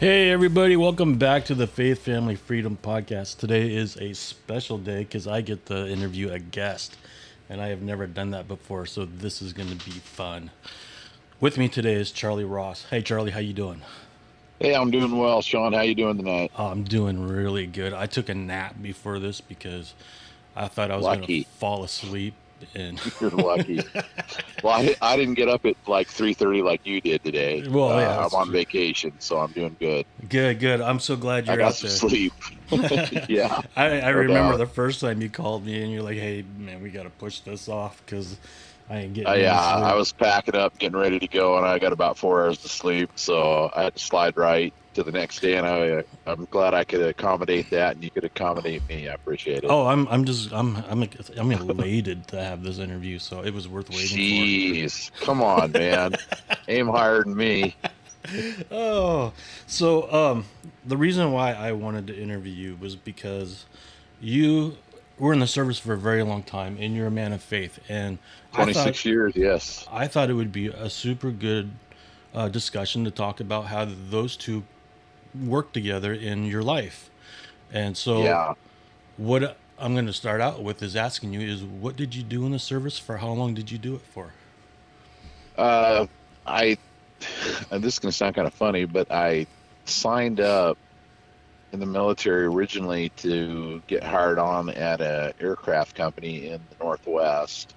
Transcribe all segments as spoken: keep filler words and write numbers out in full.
Hey everybody, welcome back to the Faith Family Freedom Podcast. Today is a special day because I get to interview a guest, and I have never done that before, so this is going to be fun. With me today is Charlie Ross. Hey Charlie, how you doing? Hey, I'm doing well, Sean. How you doing tonight? Oh, I'm doing really good. I took a nap before this because I thought I was going to fall asleep. And you're lucky. Well, I, I didn't get up at like three thirty like you did today. Well, uh, yeah, I'm on true. vacation, so I'm doing good. Good, good. I'm so glad you're I got out some there. Sleep. Yeah. I, I remember down. the first time you called me, and you're like, "Hey, man, we got to push this off because I ain't getting." Uh, yeah, I was packing up, getting ready to go, and I got about four hours to sleep, so I had to slide right to the next day, and I, I'm glad I could accommodate that, and you could accommodate me. I appreciate it. Oh, I'm, I'm just, I'm, I'm, I'm elated to have this interview. So it was worth waiting Jeez, for. Jeez, come on, man, aim higher than me. Oh, so um, the reason why I wanted to interview you was because you were in the service for a very long time, and you're a man of faith. And twenty-six I thought, years, yes. I thought it would be a super good uh, discussion to talk about how those two work together in your life. And so yeah. what I'm going to start out with is asking you is, what did you do in the service? For how long did you do it for? Uh, I, and this is going to sound kind of funny, but I signed up in the military originally to get hired on at an aircraft company in the Northwest,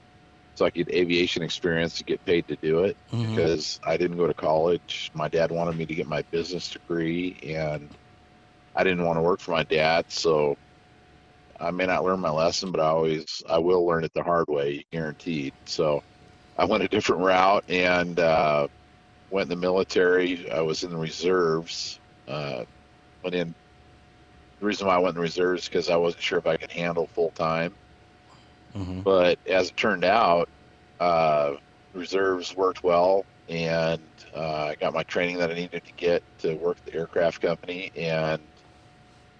so I could get aviation experience to get paid to do it, mm-hmm. because I didn't go to college. My dad wanted me to get my business degree, and I didn't want to work for my dad. So I may not learn my lesson, but I always, I will learn it the hard way, guaranteed. So I went a different route and uh, went in the military. I was in the reserves. Uh, went in. The reason why I went in the reserves is because I wasn't sure if I could handle full time. Mm-hmm. But as it turned out, uh, reserves worked well, and uh, I got my training that I needed to get to work at the aircraft company, and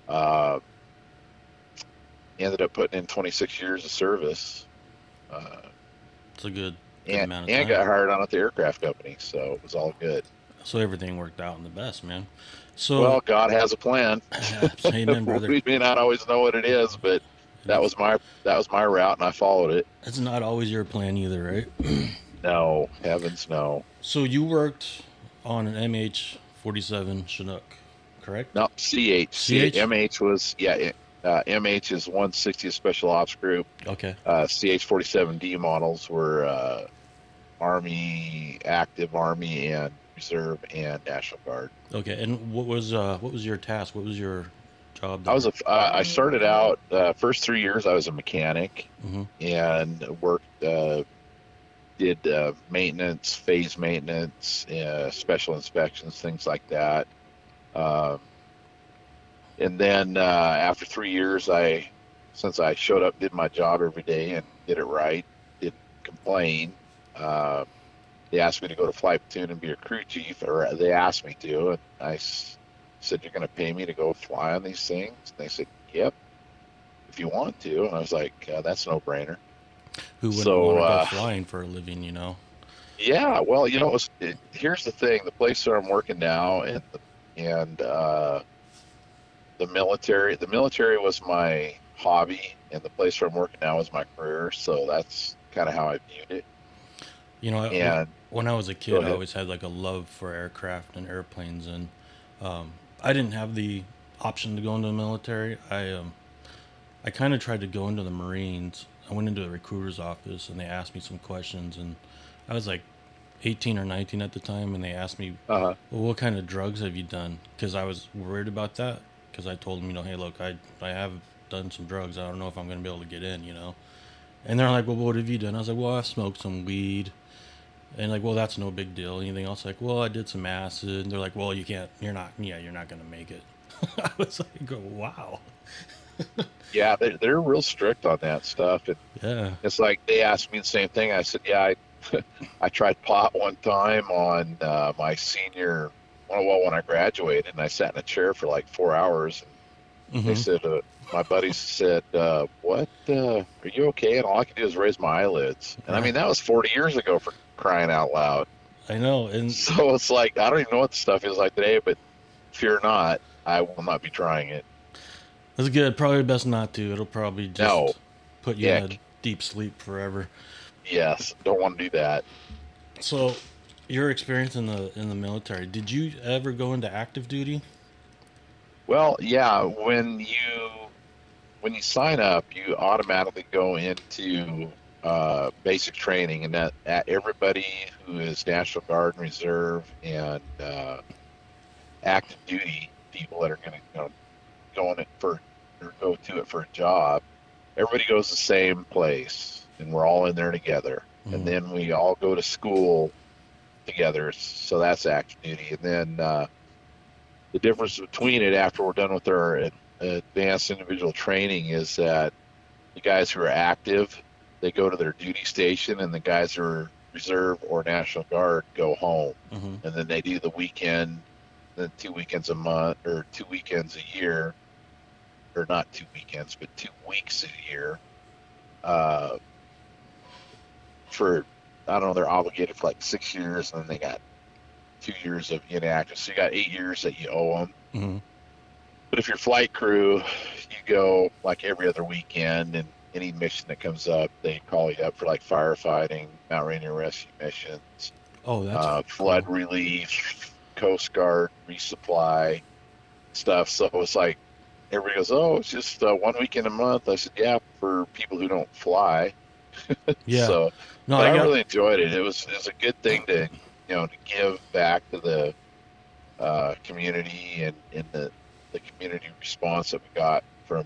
uh, ended up putting in twenty-six years of service. Uh, it's a good, good and, amount of and time. And got hired on at the aircraft company, so it was all good. So everything worked out in the best, man. So well, God has a plan. Amen, brother. We may not always know what it is, but That was my that was my route, and I followed it. That's not always your plan either, right? No, heavens no. So you worked on an M H forty-seven Chinook, correct? No, C H. C H? M H was, yeah, uh, M H is one sixtieth special ops group. Okay. Uh, C H forty-seven D models were uh, Army, active Army, and Reserve, and National Guard. Okay, and what was uh, what was your task? What was your... I was a, uh, I started out uh, first three years I was a mechanic, mm-hmm. and worked uh, did uh, maintenance, phase maintenance, uh, special inspections, things like that. Uh, and then uh, after three years, I since I showed up, did my job every day and did it right, didn't complain. Uh, they asked me to go to flight platoon and be a crew chief, or they asked me to, and I. said, "You're going to pay me to go fly on these things?" And they said, "Yep, if you want to." And I was like, uh, "That's no brainer." Who wouldn't so, want to uh, go flying for a living, you know? Yeah, well, you know, it was, it, here's the thing: the place where I'm working now, and the, and uh, the military. The military was my hobby, and the place where I'm working now is my career. So that's kind of how I viewed it. You know, and, when I was a kid, I always had like a love for aircraft and airplanes, and um, I didn't have the option to go into the military. I um, I kind of tried to go into the Marines. I went into the recruiter's office, and they asked me some questions. And I was like eighteen or nineteen at the time, and they asked me, uh-huh. well, what kind of drugs have you done? Because I was worried about that, because I told them, you know, hey, look, I, I have done some drugs. I don't know if I'm going to be able to get in, you know. And they're like, well, what have you done? I was like, well, I've smoked some weed. And like, well, that's no big deal. Anything else? Like, well, I did some acid. And they're like, well, you can't, you're not, yeah, you're not going to make it. I was like, oh, wow. Yeah, they're, they're real strict on that stuff. And yeah. It's like, they asked me the same thing. I said, yeah, I, I tried pot one time on uh, my senior, well, when I graduated, and I sat in a chair for like four hours. And mm-hmm. They said, uh, my buddies said, uh, what, uh, are you okay? And all I could do is raise my eyelids. And I mean, that was forty years ago for crying out loud. I know. And so it's like, I don't even know what the stuff is like today, but fear not, I will not be trying it. That's good. Probably best not to. It'll probably just no. put you yeah. in a deep sleep forever. Yes, don't want to do that. So, your experience in the in the military, did you ever go into active duty? Well, yeah. When you when you sign up, you automatically go into uh, basic training, and that, that everybody who is National Guard and Reserve and uh, active duty people that are going to you know, go in it for or go to it for a job, everybody goes to the same place, and we're all in there together. Mm-hmm. And then we all go to school together, so that's active duty. And then uh, the difference between it after we're done with our advanced individual training is that the guys who are active, they go to their duty station, and the guys who are Reserve or National Guard go home. Mm-hmm. And then they do the weekend, the two weekends a month, or two weekends a year, or not two weekends, but two weeks a year, uh, for, I don't know, they're obligated for like six years, and then they got two years of inactive. So you got eight years that you owe them. Mm-hmm. But if you're flight crew, you go like every other weekend, and any mission that comes up, they call you up for like firefighting, Mount Rainier rescue missions, oh, that's uh, flood cool. relief, Coast Guard resupply stuff. So it's like, everybody goes, oh, it's just uh, one weekend a month. I said, yeah, for people who don't fly. Yeah. So no, I, I got... really enjoyed it. It was it was a good thing to you know to give back to the uh, community and, and the the community response that we got from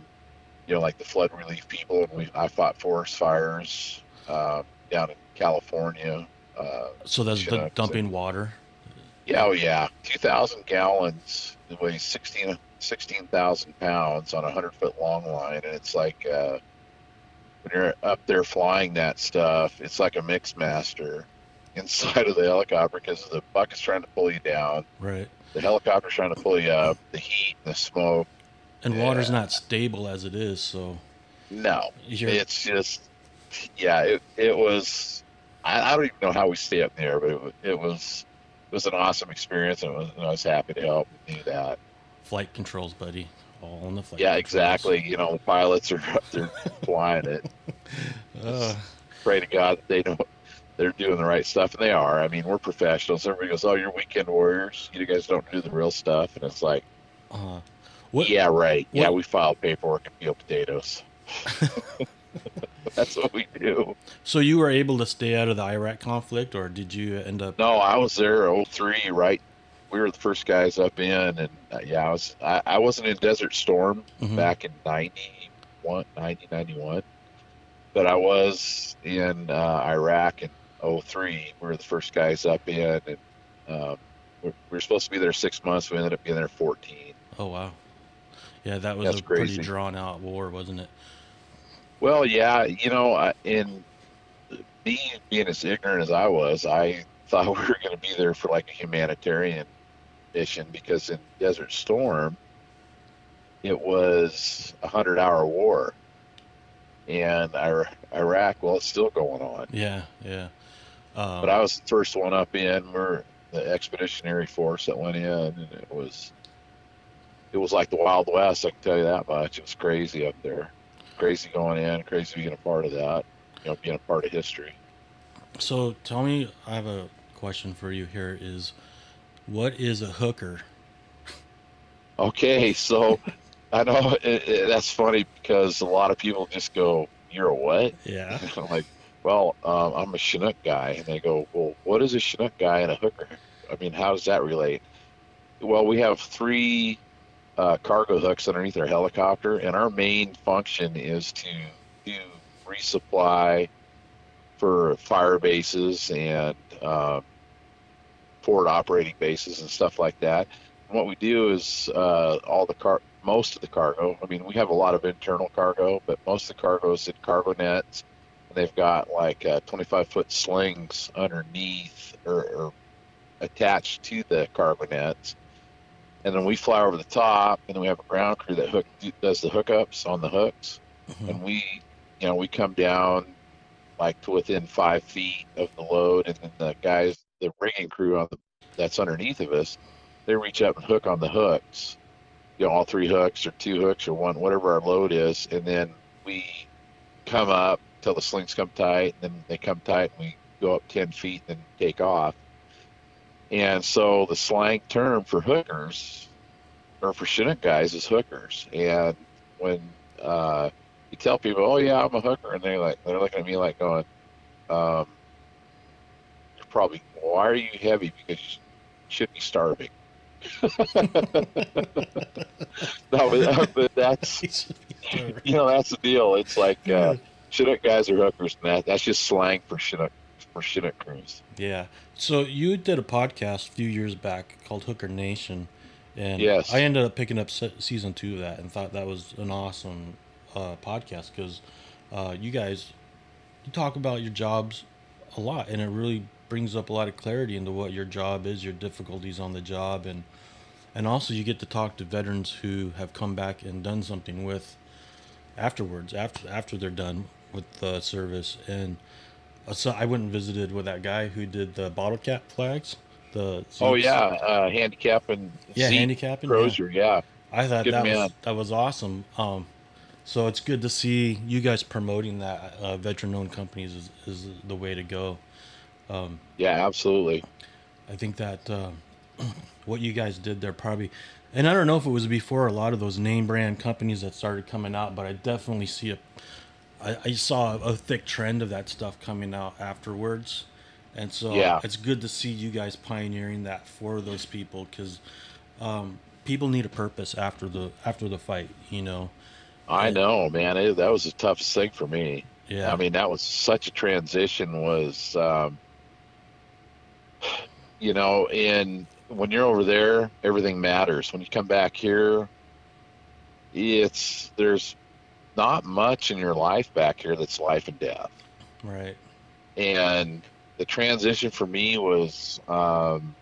you know like the flood relief people. And we I fought forest fires uh, down in California. Uh, so that's d- dumping so. water. Yeah, oh yeah, two thousand gallons. It weighs sixteen. sixteen thousand pounds on a hundred foot long line, and it's like uh, when you're up there flying that stuff, it's like a mix master inside of the helicopter because the bucket's trying to pull you down, right? The helicopter's trying to pull you up, the heat, the smoke, and yeah. water's not stable as it is, so no, you're... it's just yeah, it it was. I, I don't even know how we stay up there, but it, it was it was an awesome experience, and, it was, and I was happy to help do that. Flight controls, buddy. All on the flight. Yeah, controls. Exactly. You know, pilots are up there flying it. Uh, pray to God that they don't. They're doing the right stuff, and they are. I mean, we're professionals. Everybody goes, "Oh, you're weekend warriors. You guys don't do the real stuff." And it's like, uh, what, yeah, right. What, yeah, we file paperwork and peel potatoes. That's what we do. So you were able to stay out of the Iraq conflict, or did you end up? No, I was there. oh three, right. We were the first guys up in, and uh, yeah, I was I, I wasn't in Desert Storm mm-hmm. back in ninety-one, ninety, ninety-one, but I was in uh, Iraq in oh three. We were the first guys up in, and um, we, we were supposed to be there six months. We ended up being there fourteen. Oh wow, yeah, that was That's a crazy. pretty drawn out war, wasn't it? Well, yeah, you know, in me being as ignorant as I was, I thought we were going to be there for like a humanitarian mission, because in Desert Storm it was a hundred hour war, and Iraq, well, it's still going on. Yeah, yeah. Um, but I was the first one up in. We're the expeditionary force that went in, and it was it was like the Wild West. I can tell you that much. It was crazy up there. Crazy going in. Crazy being a part of that. You know, being a part of history. So tell me, I have a question for you here is, what is a hooker? Okay, so I know it, it, that's funny because a lot of people just go, you're a what? Yeah. I'm like, well, um, I'm a Chinook guy. And they go, well, what is a Chinook guy and a hooker? I mean, how does that relate? Well, we have three uh, cargo hooks underneath our helicopter, and our main function is to do resupply for fire bases and uh, forward operating bases and stuff like that. And what we do is uh, all the car, most of the cargo. I mean, we have a lot of internal cargo, but most of the cargo is in cargo nets. And they've got like uh, twenty-five foot slings underneath or, or attached to the cargo nets. And then we fly over the top, and then we have a ground crew that hook does the hookups on the hooks, mm-hmm. and we, you know, we come down like to within five feet of the load, and then the guys, the rigging crew on the that's underneath of us, they reach up and hook on the hooks, you know, all three hooks or two hooks or one, whatever our load is. And then we come up till the slings come tight, and then they come tight and we go up ten feet and then take off. And so the slang term for hookers or for Chinook guys is hookers. And when uh, you tell people, oh yeah, I'm a hooker, and they're like, they're looking at me like going, um, you're probably, why are you heavy? Because you should be starving. No, but that's, you know, that's the deal. It's like uh, Chinook guys are hookers, and that, that's just slang for Chinook, for Chinook crews. Yeah. So you did a podcast a few years back called Hooker Nation, and yes. I ended up picking up se- season two of that and thought that was an awesome uh, podcast because uh, you guys you talk about your jobs a lot, and it really brings up a lot of clarity into what your job is, your difficulties on the job, and and also you get to talk to veterans who have come back and done something with afterwards, after after they're done with the service. And so I went and visited with that guy who did the bottle cap flags. The oh yeah, uh, handicap and yeah, handicapping Crozier, yeah. yeah. I thought good that man. was that was awesome. Um, so it's good to see you guys promoting that. Uh, veteran-owned companies is, is the way to go. Um, yeah, absolutely. I think that uh, what you guys did there probably, and I don't know if it was before a lot of those name brand companies that started coming out, but I definitely see a. I, I saw a thick trend of that stuff coming out afterwards. And so yeah. It's good to see you guys pioneering that for those people, because um, people need a purpose after the after the fight, you know. I and, know, man. It, that was a tough thing for me. Yeah. I mean, that was such a transition was, um, you know, and when you're over there, everything matters. When you come back here, it's there's not much in your life back here that's life and death. Right. And the transition for me was, um,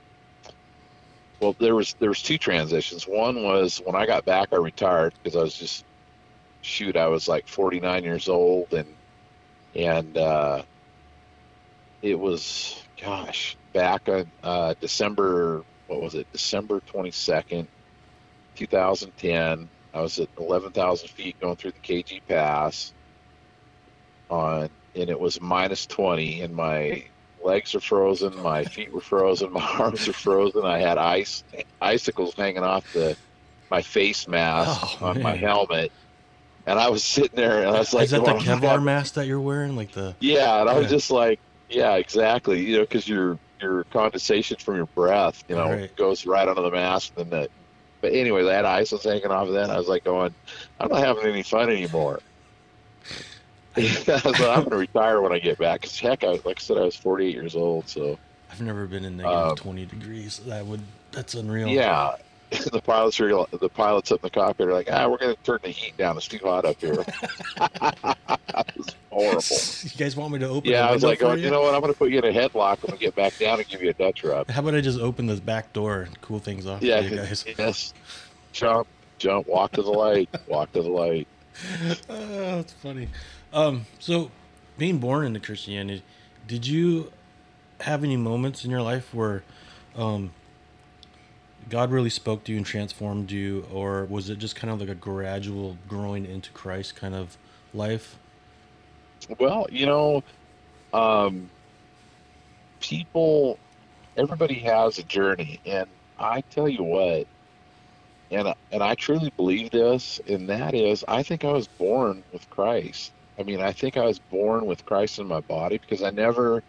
well, there was, there was two transitions. One was when I got back, I retired because I was just, shoot, I was like forty-nine years old. And, and, uh, it was, gosh, back on, uh, December, what was it? December twenty-second, two thousand ten, I was at eleven thousand feet going through the K G Pass on, and it was minus twenty, and my legs are frozen, my feet were frozen, my arms are frozen. I had ice icicles hanging off the my face mask oh, on man. my helmet, and I was sitting there, and I was like, "Is that the Kevlar mask that you're wearing?" Like the yeah, and I was yeah. just like, "Yeah, exactly." You know, because your your condensation from your breath, you know, right. goes right under the mask, and the but anyway, that ice was hanging off of that. And I was like, "Going, I'm not having any fun anymore." So I'm gonna retire when I get back. Cause heck, I was, like I said, I was forty-eight years old. So I've never been in negative um, twenty degrees. That would that's unreal. Yeah, the pilots are the pilots up in the cockpit are like, ah, we're gonna turn the heat down. It's too hot up here. It was horrible. You guys want me to open? Yeah, I was like, oh, you? you know what? I'm gonna put you in a headlock when we get back down and give you a Dutch rub. How about I just open this back door and cool things off? Yeah, for you guys. Yes. Jump, jump, walk to the light, walk to the light. Oh, that's funny. Um, so being born into Christianity, did you have any moments in your life where, um, God really spoke to you and transformed you, or was it just kind of like a gradual growing into Christ kind of life? Well, you know, um, people, everybody has a journey, and I tell you what, and, and I truly believe this, and that is, I think I was born with Christ. I mean, I think I was born with Christ in my body because I never,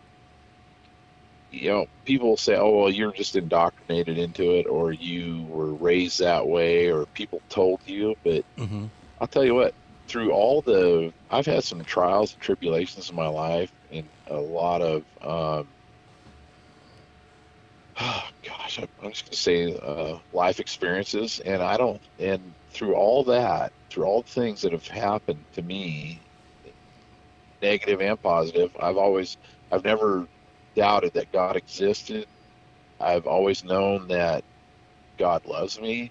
you know, people say, oh, well, you're just indoctrinated into it, or you were raised that way, or people told you. But mm-hmm. I'll tell you what, through all the, I've had some trials and tribulations in my life, and a lot of, um, oh, gosh, I'm just going to say uh, life experiences. And I don't, and through all that, through all the things that have happened to me, negative and positive, I've always, I've never doubted that God existed. I've always known that God loves me.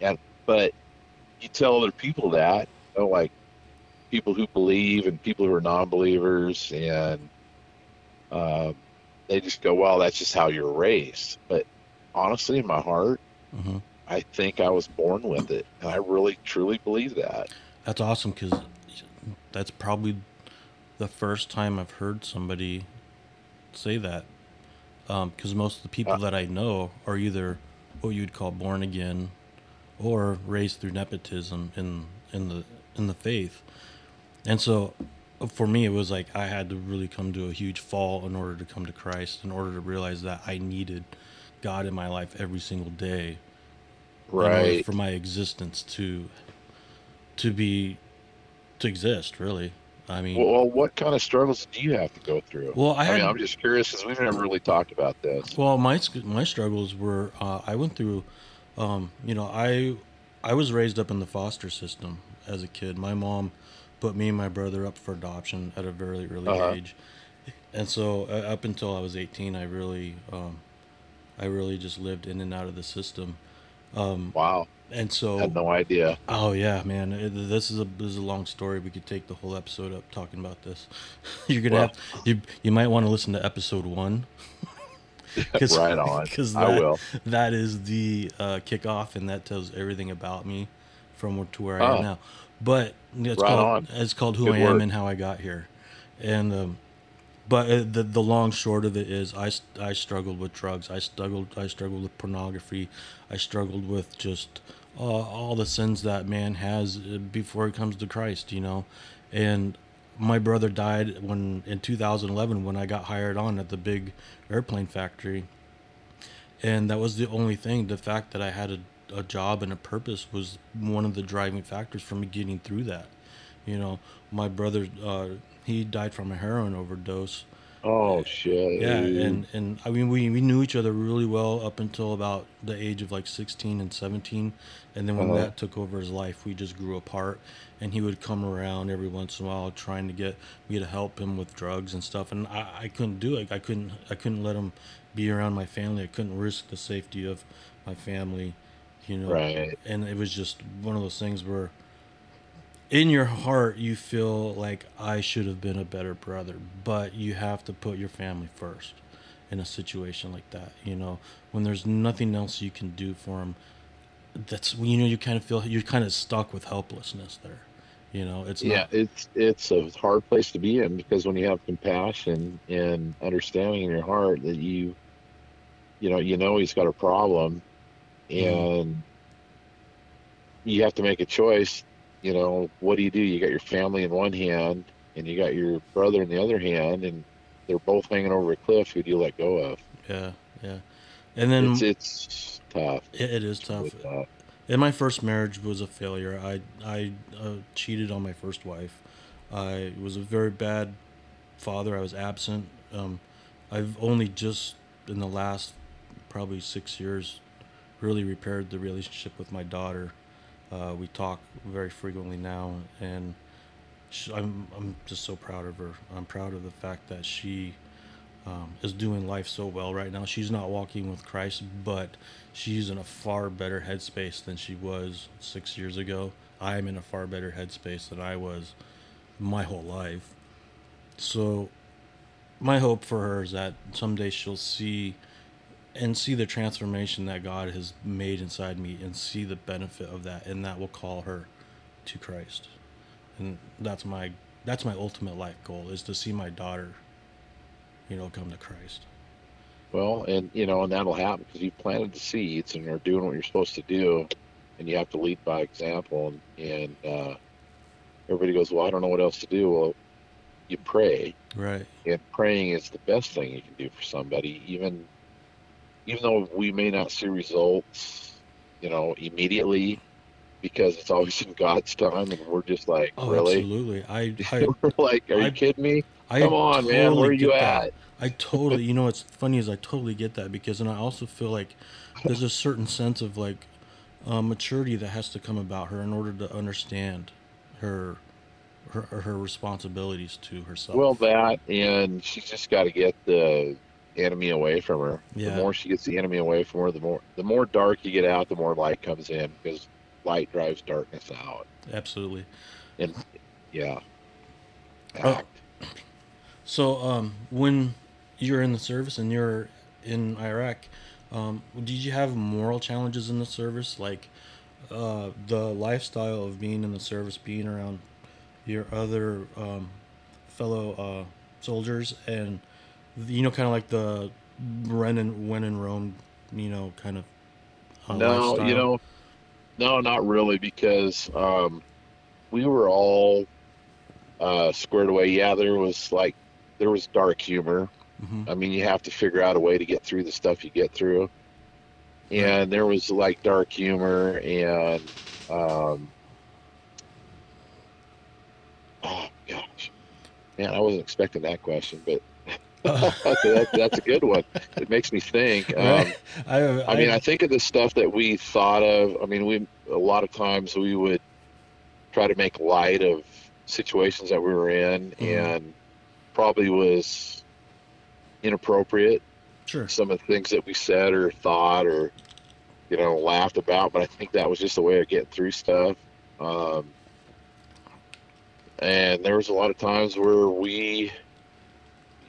And, but you tell other people that, you know, like people who believe and people who are non-believers, and uh, they just go, well, that's just how you're raised. But honestly, in my heart, mm-hmm. I think I was born with it. And I really, truly believe that. That's awesome, because that's probably the first time I've heard somebody say that. Because um, most of the people uh, that I know are either what you'd call born again or raised through nepotism in in the in the faith. And so for me, it was like I had to really come to a huge fall in order to come to Christ, in order to realize that I needed God in my life every single day. Right. In order for my existence to to be to exist, really. I mean, well, what kind of struggles do you have to go through? Well, I, had, I mean, I'm just curious, because we've never really talked about this. Well, my my struggles were uh, I went through, um, you know, I I was raised up in the foster system as a kid. My mom put me and my brother up for adoption at a very early uh-huh. age, and so uh, up until I was eighteen, I really, um, I really just lived in and out of the system. Um, wow. And so I had no idea. Oh yeah, man. It, this is a this is a long story. We could take the whole episode up talking about this. You're gonna well, have you you might want to listen to episode one. Right on. Because I will. That is the uh, kickoff, and that tells everything about me from to where I oh. am now. But it's right called on. It's called Who Good I Am Word. And How I Got Here. And um, but the the long short of it is I, I struggled with drugs. I struggled I struggled with pornography. I struggled with just. Uh, all the sins that man has before he comes to Christ, you know. And my brother died when in two thousand eleven when I got hired on at the big airplane factory. And that was the only thing. The fact that I had a, a job and a purpose was one of the driving factors for me getting through that. You know, my brother, uh, he died from a heroin overdose. Oh shit! Yeah, and, and I mean we, we knew each other really well up until about the age of like sixteen and seventeen, and then when uh-huh. that took over his life, we just grew apart. And he would come around every once in a while trying to get me to help him with drugs and stuff, and I, I couldn't do it. I couldn't I couldn't let him be around my family. I couldn't risk the safety of my family, you know. Right. And it was just one of those things where, in your heart, you feel like I should have been a better brother, but you have to put your family first in a situation like that. You know, when there's nothing else you can do for them, that's when, you know, you kind of feel you're kind of stuck with helplessness there. You know, it's yeah, not, it's it's a hard place to be in, because when you have compassion and understanding in your heart that you, you know, you know he's got a problem, and mm. you have to make a choice. You know, what do you do? You got your family in one hand, and you got your brother in the other hand, and they're both hanging over a cliff. Who do you let go of? Yeah, yeah. And then it's, it's tough. It, it is it's tough. Really tough. And my first marriage was a failure. I I uh, cheated on my first wife. I was a very bad father. I was absent. Um, I've only just in the last probably six years really repaired the relationship with my daughter. Uh, we talk very frequently now, and she, I'm I'm just so proud of her. I'm proud of the fact that she um, is doing life so well right now. She's not walking with Christ, but she's in a far better headspace than she was six years ago. I'm in a far better headspace than I was my whole life. So my hope for her is that someday she'll see and see the transformation that God has made inside me, and see the benefit of that, and that will call her to Christ. And that's my that's my ultimate life goal, is to see my daughter, you know, come to Christ. Well, and you know, and that'll happen because you planted the seeds and you're doing what you're supposed to do, and you have to lead by example. And, and uh, everybody goes, "Well, I don't know what else to do." Well, you pray, right? And praying is the best thing you can do for somebody, even. Even though we may not see results, you know, immediately, because it's always in God's time, and we're just like, oh, really? Absolutely. I, I we're like, are I, you kidding me? I Come on, totally man, where are you that. At? I totally, you know, what's funny is I totally get that, because, and I also feel like there's a certain sense of like uh, maturity that has to come about her in order to understand her, her, her responsibilities to herself. Well, that, and she's just got to get the enemy away from her. Yeah. The more she gets the enemy away from her, the more the more dark you get out, the more light comes in, because light drives darkness out. Absolutely. And yeah. Act. Uh, so um when you're in the service and you're in Iraq, Um, did you have moral challenges in the service, like uh, the lifestyle of being in the service, being around your other um, fellow uh, soldiers, and you know, kind of like the when in, when in Rome, you know, kind of uh, no, lifestyle? you know, no, not really, because um, we were all uh, squared away. Yeah, there was like there was dark humor. Mm-hmm. I mean, you have to figure out a way to get through the stuff you get through. And there was like dark humor and, um, oh gosh, man, I wasn't expecting that question, but that, that's a good one. It makes me think. Um, I, I, I mean, I think of the stuff that we thought of. I mean, we, a lot of times we would try to make light of situations that we were in, mm-hmm. and probably was inappropriate, sure, some of the things that we said or thought or, you know, laughed about, but I think that was just a way of getting through stuff. Um, and there was a lot of times where we,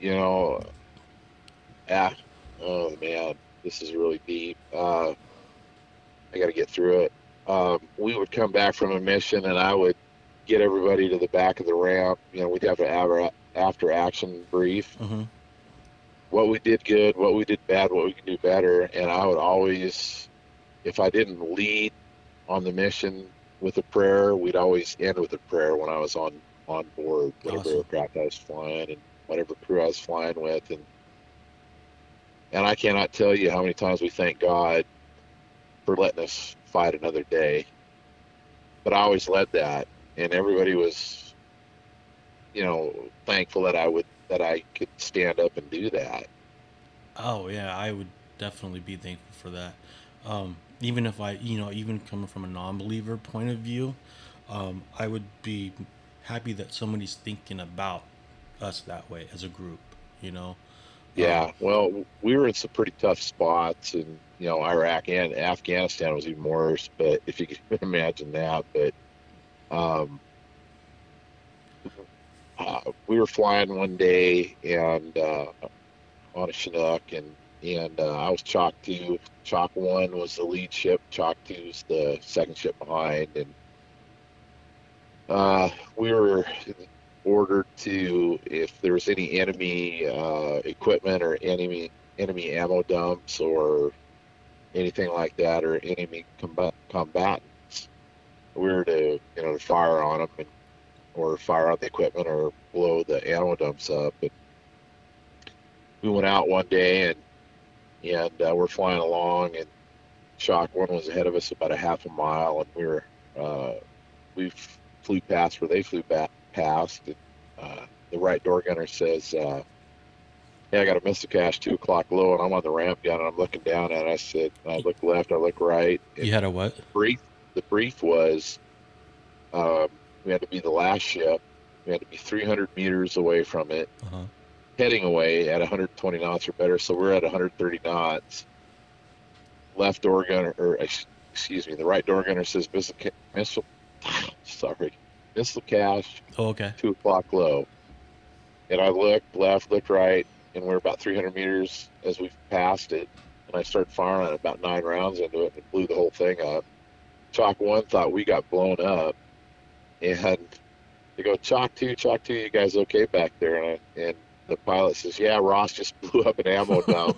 you know, ah, oh man, this is really deep. Uh, I got to get through it. Um, we would come back from a mission and I would get everybody to the back of the ramp. You know, we'd have an after action brief. Mm-hmm. What we did good, what we did bad, what we can do better. And I would always, if I didn't lead on the mission with a prayer, we'd always end with a prayer when I was on, on board, whatever awesome. aircraft I was flying and whatever crew I was flying with. And, and I cannot tell you how many times we thank God for letting us fight another day. But I always led that. And everybody was, you know, thankful that I would, that I could stand up and do that. Oh yeah, I would definitely be thankful for that. Um, even if I, you know, even coming from a non-believer point of view, um, I would be happy that somebody's thinking about us that way as a group, you know? Yeah, um, well, we were in some pretty tough spots, and, you know, Iraq and Afghanistan was even worse, but if you can imagine that, but, um, Uh, we were flying one day and uh, on a Chinook, and and uh, I was Chalk Two. Chalk One was the lead ship. Chalk Two was the second ship behind, and uh, we were ordered to, if there was any enemy uh, equipment or enemy enemy ammo dumps or anything like that, or enemy combat- combatants, we were to, you know, to fire on them and, or fire out the equipment or blow the ammo dumps up. And we went out one day, and and uh, we're flying along, and Shock One was ahead of us about a half a mile, and we were uh, we flew past where they flew back past. And, uh, the right door gunner says, uh, "Hey, I got a missile cache, two o'clock low, and I'm on the ramp gun, and I'm looking down at it." I said, "I look left, I look right." And you had a what? The brief. The brief was. Um, We had to be the last ship. We had to be three hundred meters away from it, uh-huh. heading away at one hundred twenty knots or better. So we're at one hundred thirty knots. Left door gunner, or excuse me, the right door gunner says missile, ca- missile, sorry, missile cache. Oh, okay. Two o'clock low. And I looked left, looked right, and we're about three hundred meters as we've passed it. And I started firing about nine rounds into it and blew the whole thing up. Chalk One thought we got blown up. And they go, Chalk Two, Chalk Two, you guys okay back there? And, I, and the pilot says, yeah, Ross just blew up an ammo dump.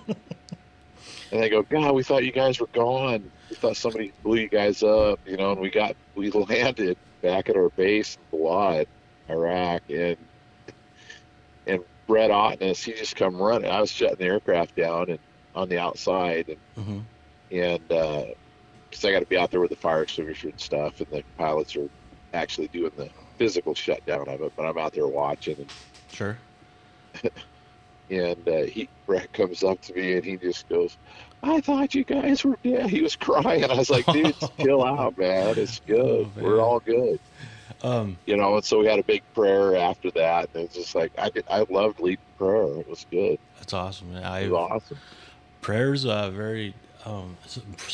And they go, God, we thought you guys were gone. We thought somebody blew you guys up, you know. And we got, we landed back at our base in Balad, Iraq, and and Brett Otness, he just come running. I was shutting the aircraft down and on the outside, and mm-hmm. and uh, because I got to be out there with the fire extinguisher and stuff, and the pilots are actually doing the physical shutdown of it, but I'm out there watching. And, sure. And uh, he Brett comes up to me and he just goes, "I thought you guys were dead." He was crying. I was like, "Dude, chill out, man. It's good. Oh, man. We're all good." Um, you know. And so we had a big prayer after that. And it's just like I did, I loved leading prayer. It was good. That's awesome, man. I, it was awesome. Prayer's a very um,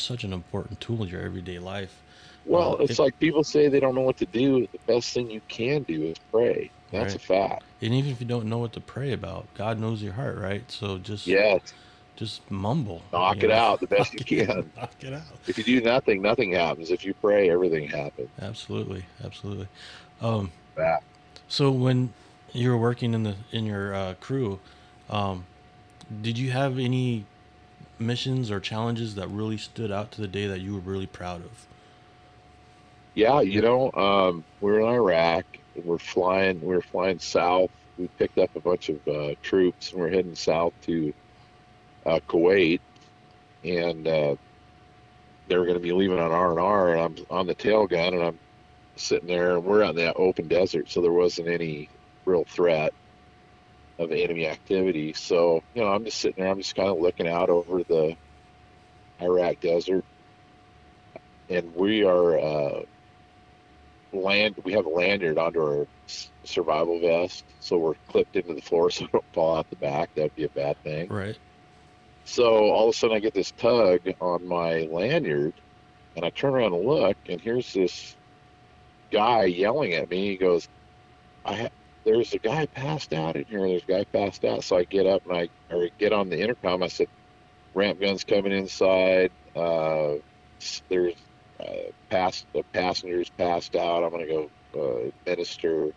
such an important tool in your everyday life. Well, it's it, like people say they don't know what to do. The best thing you can do is pray. That's right. A fact. And even if you don't know what to pray about, God knows your heart, right? So just yes. Just mumble. Knock it know? out the best knock you can. It, knock it out. If you do nothing, nothing happens. If you pray, everything happens. Absolutely, absolutely. Um, yeah. So when you were working in the in your uh, crew, um, did you have any missions or challenges that really stood out to the day that you were really proud of? Yeah, you know, um, we were in Iraq. And we're flying. We were flying south. We picked up a bunch of uh, troops, and we're heading south to uh, Kuwait, and uh, they were going to be leaving on R and R. And I'm on the tail gun, and I'm sitting there, and we're out in that open desert, so there wasn't any real threat of enemy activity. So, you know, I'm just sitting there. I'm just kind of looking out over the Iraq desert, and we are uh, land. We have a lanyard onto our survival vest, so we're clipped into the floor so we don't fall out the back. That'd be a bad thing, right? So all of a sudden I get this tug on my lanyard, and I turn around and look, and here's this guy yelling at me. He goes, I ha- there's a guy passed out in here. There's a guy passed out. So I get up and I or get on the intercom. I said, ramp gun's coming inside. Uh, there's uh, past the passenger's passed out. I'm gonna go uh, administer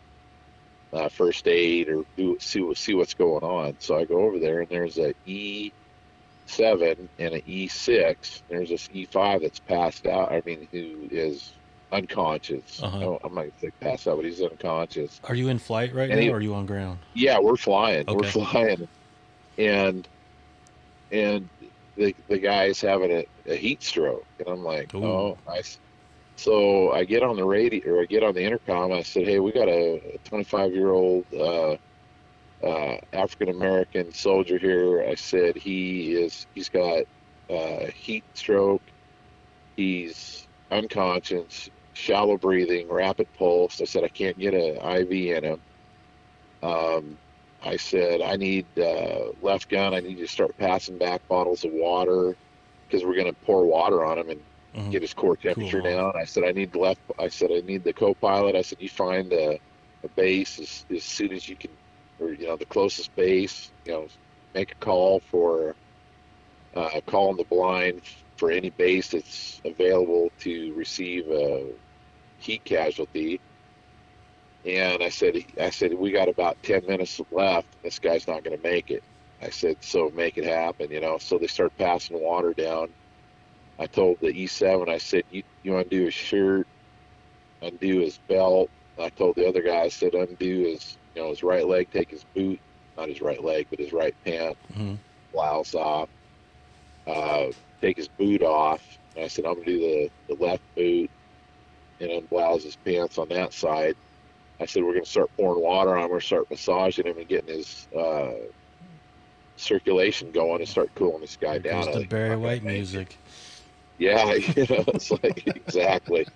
uh, first aid or do see see what's going on. So I go over there, and there's a E seven and an E six. There's this E five that's passed out. I mean, who is unconscious. Uh-huh. No, I'm not going to say pass out, but he's unconscious. Are you in flight right and now, he, or are you on ground? Yeah, we're flying. Okay. We're flying. And and the the guy's having a, a heat stroke. And I'm like, Ooh. oh. I, so I get on the radio, or I get on the intercom, and I said, hey, we got a twenty-five-year-old uh, uh, African-American soldier here. I said, he is, he's got uh, heat stroke. He's unconscious, shallow breathing, rapid pulse. I said, I can't get an I V in him. Um, I said, I need uh, left gun. I need you to start passing back bottles of water, because we're going to pour water on him and mm-hmm. get his core temperature cool. down. I said, I need left. I said, I need the co-pilot. I said, you find a, a base as, as soon as you can, or you know, the closest base. You know, make a call for uh, a call in the blind for any base that's available to receive a heat casualty. And I said, I said, we got about ten minutes left. This guy's not going to make it. I said, so make it happen, you know. So they start passing water down. I told the E seven, I said, you, you undo his shirt, undo his belt. I told the other guy, I said, undo his, you know, his right leg, take his boot, not his right leg, but his right pant, mm-hmm. blouse off. Uh, take his boot off, and I said, I'm gonna do the, the left boot, and unblouse his pants on that side. I said, we're gonna start pouring water on him, or start massaging him and getting his uh, circulation going, and start cooling this guy down. It's the Barry White music. Yeah, you know, it's like exactly.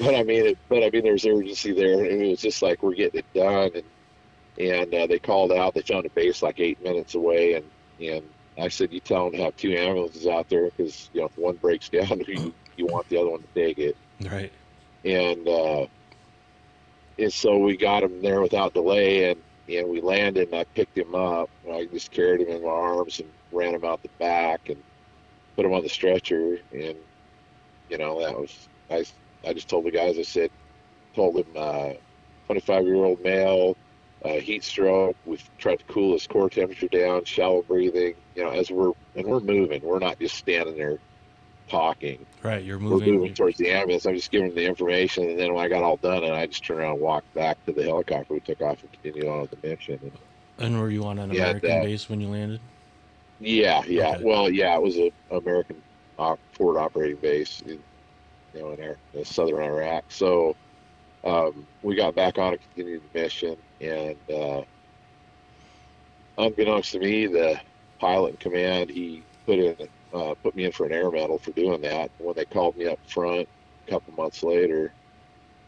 But I mean, it, but I mean, there's urgency there, and it was just like we're getting it done, and and uh, they called out. They found a base like eight minutes away, and and. I said, you tell them to have two ambulances out there, because, you know, if one breaks down, you, you want the other one to take it. Right. And, uh, and so we got him there without delay, and, and we landed, and I picked him up. And I just carried him in my arms and ran him out the back and put him on the stretcher. And, you know, that was, I, I just told the guys, I said, told him, uh, twenty-five-year-old male, Uh, heat stroke. We've tried to cool his core temperature down, shallow breathing, you know, as we're, and we're moving. We're not just standing there talking. Right. You're moving. We're moving towards the ambulance. I'm just giving them the information. And then when I got all done, and I just turned around and walked back to the helicopter, we took off and continued on with the mission. And, and were you on an yeah, American that, base when you landed? Yeah. Yeah. Okay. Well, yeah, it was an American op, forward operating base in, you know, in, our, in southern Iraq. So, Um, we got back on and continued the mission, and uh, unbeknownst to me, the pilot in command, he put in uh, put me in for an air medal for doing that. When they called me up front a couple months later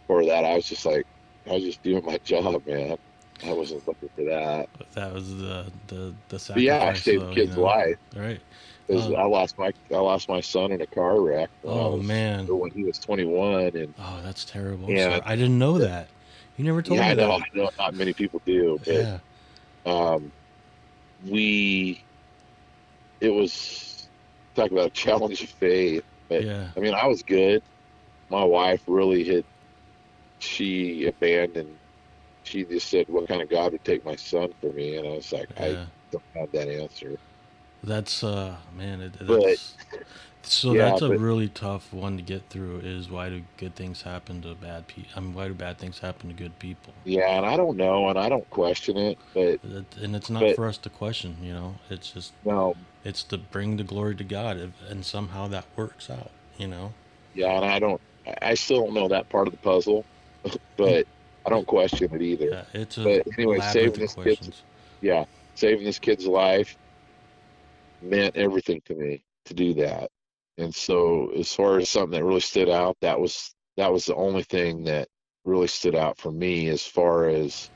for that, I was just like, I was just doing my job, man. I wasn't looking for that. But that was the the, the sacrifice. But yeah, I saved though, the kid's you know? life. Right. Um, I lost my I lost my son in a car wreck. When oh I was, man! When he was twenty-one, and oh, that's terrible. Yeah, I didn't know that. You never told yeah, me I know, that. I know not many people do. But, yeah. Um, we it was, talk about a challenge of faith. But, yeah. I mean, I was good. My wife really had, she abandoned, she just said, what kind of God would take my son from me? And I was like, yeah. I don't have that answer. That's, uh, man, it, that's, but, so yeah, that's a but, really tough one to get through is why do good things happen to bad people? I mean, why do bad things happen to good people? Yeah, and I don't know, and I don't question it, but. And it's not but, for us to question, you know, it's just, no, it's to bring the glory to God, and somehow that works out, you know? Yeah, and I don't, I still don't know that part of the puzzle, but I don't question it either. Yeah, it's a but anyway, saving this kid's, yeah, saving this kid's life meant everything to me to do that. And so as far as something that really stood out, that was that was the only thing that really stood out for me as far as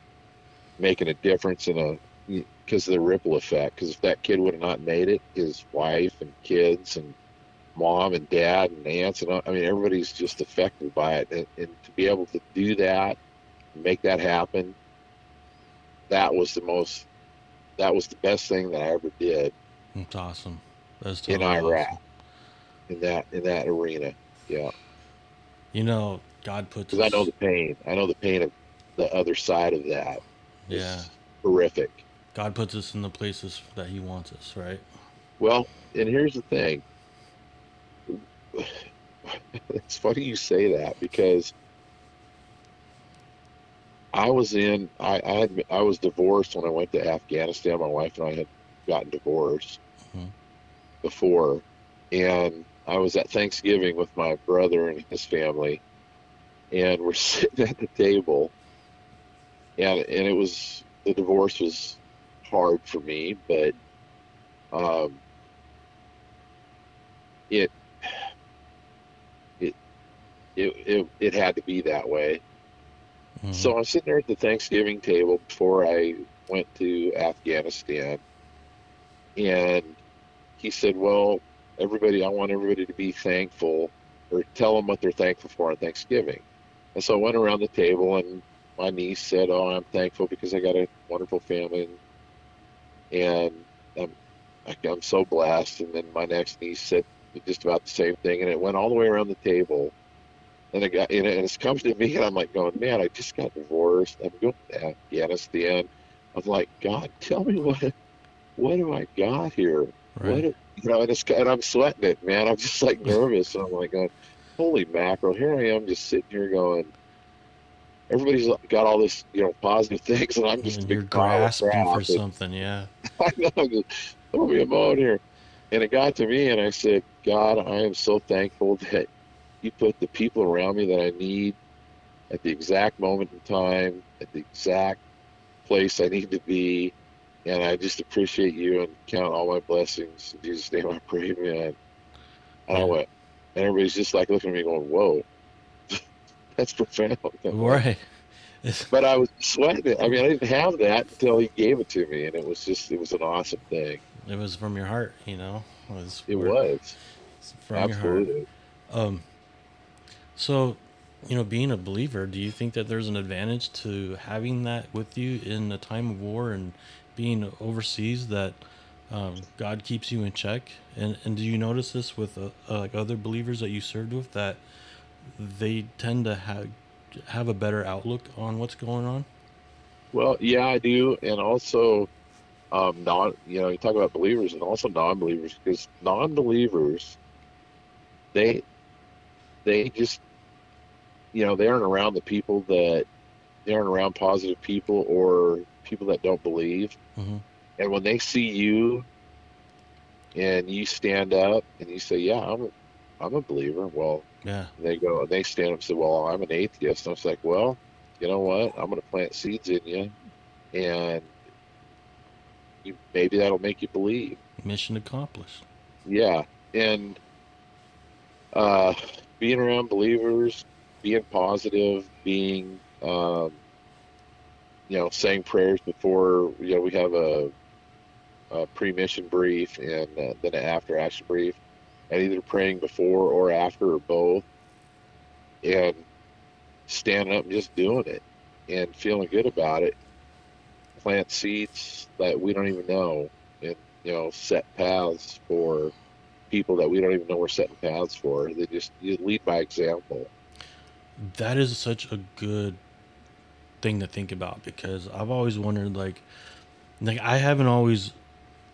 making a difference in a, because of the ripple effect, because if that kid would have not made it, his wife and kids and mom and dad and aunts and I mean everybody's just affected by it, and, and to be able to do that, make that happen, that was the most that was the best thing that I ever did. That's awesome. That's totally in Iraq, awesome. in that in that arena, yeah. You know, God puts. Because us... I know the pain. I know the pain of the other side of that. It's yeah. Horrific. God puts us in the places that He wants us, right? Well, and here's the thing. It's funny you say that because I was in. I I, had, I was divorced when I went to Afghanistan. My wife and I had gotten divorced mm-hmm. before, and I was at Thanksgiving with my brother and his family, and we're sitting at the table, and and it was the divorce was hard for me, but um it it it it, it had to be that way. Mm-hmm. So I'm sitting there at the Thanksgiving table before I went to Afghanistan. And he said, well, everybody, I want everybody to be thankful or tell them what they're thankful for on Thanksgiving. And so I went around the table and my niece said, oh, I'm thankful because I got a wonderful family. And I'm, I'm so blessed. And then my next niece said just about the same thing. And it went all the way around the table. And it got, and it's come to me and I'm like going, man, I just got divorced. I'm going to Afghanistan. I'm like, God, tell me what what do I got here? Right. What, you know, and, it's, and I'm sweating it, man. I'm just like nervous. And I'm like, going, holy mackerel, here I am just sitting here going, everybody's got all this, you know, positive things. And I'm just and a big grasping for and, something. Yeah. I know. Just, throw me a bone here. And it got to me and I said, God, I am so thankful that you put the people around me that I need at the exact moment in time, at the exact place I need to be. And I just appreciate you and count all my blessings. In Jesus' name I pray, man. And I went, and everybody's just like looking at me going, whoa, that's profound. Right. But I was sweating. I mean, I didn't have that until he gave it to me. And it was just, it was an awesome thing. It was from your heart, you know? It was. It was. From Absolutely. Your heart. Um, so, you know, being a believer, do you think that there's an advantage to having that with you in a time of war and being overseas, that um, God keeps you in check? And and do you notice this with uh, uh, like other believers that you served with, that they tend to have have a better outlook on what's going on? Well, yeah, I do. And also um, non, you know, you talk about believers and also non-believers, because non-believers, they they just, you know, they aren't around the people that, they aren't around positive people or people that don't believe. Mm-hmm. And when they see you and you stand up and you say, yeah, I'm a, I'm a believer. Well, yeah. They go, they stand up and say, well, I'm an atheist. And I was like, well, you know what? I'm going to plant seeds in you. And you, maybe that'll make you believe. Mission accomplished. Yeah. And uh, being around believers, being positive, being, um, you know, saying prayers before, you know, we have a, a pre-mission brief and uh, then an after-action brief, and either praying before or after or both, and standing up and just doing it and feeling good about it, plant seeds that we don't even know, and you know, set paths for people that we don't even know we're setting paths for. They just you lead by example. That is such a good thing to think about, because I've always wondered, like, like I haven't always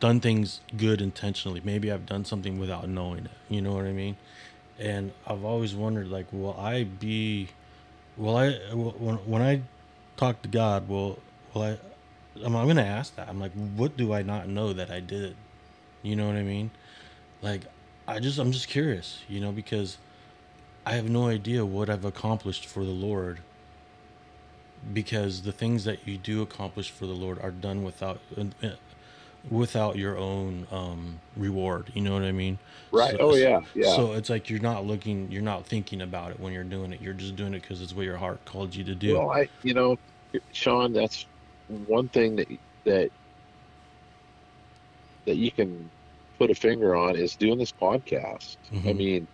done things good intentionally. Maybe I've done something without knowing it. You know what I mean? And I've always wondered, like, will I be, will I, when, when I talk to God, will, will I, I'm, I'm going to ask that. I'm like, what do I not know that I did? You know what I mean? Like, I just, I'm just curious, you know, because I have no idea what I've accomplished for the Lord, because the things that you do accomplish for the Lord are done without, without your own um, reward. You know what I mean? Right. So, oh yeah. Yeah. So it's like, you're not looking, you're not thinking about it when you're doing it. You're just doing it because it's what your heart called you to do. Well, I, you know, Sean, that's one thing that, that, that you can put a finger on is doing this podcast. Mm-hmm. I mean,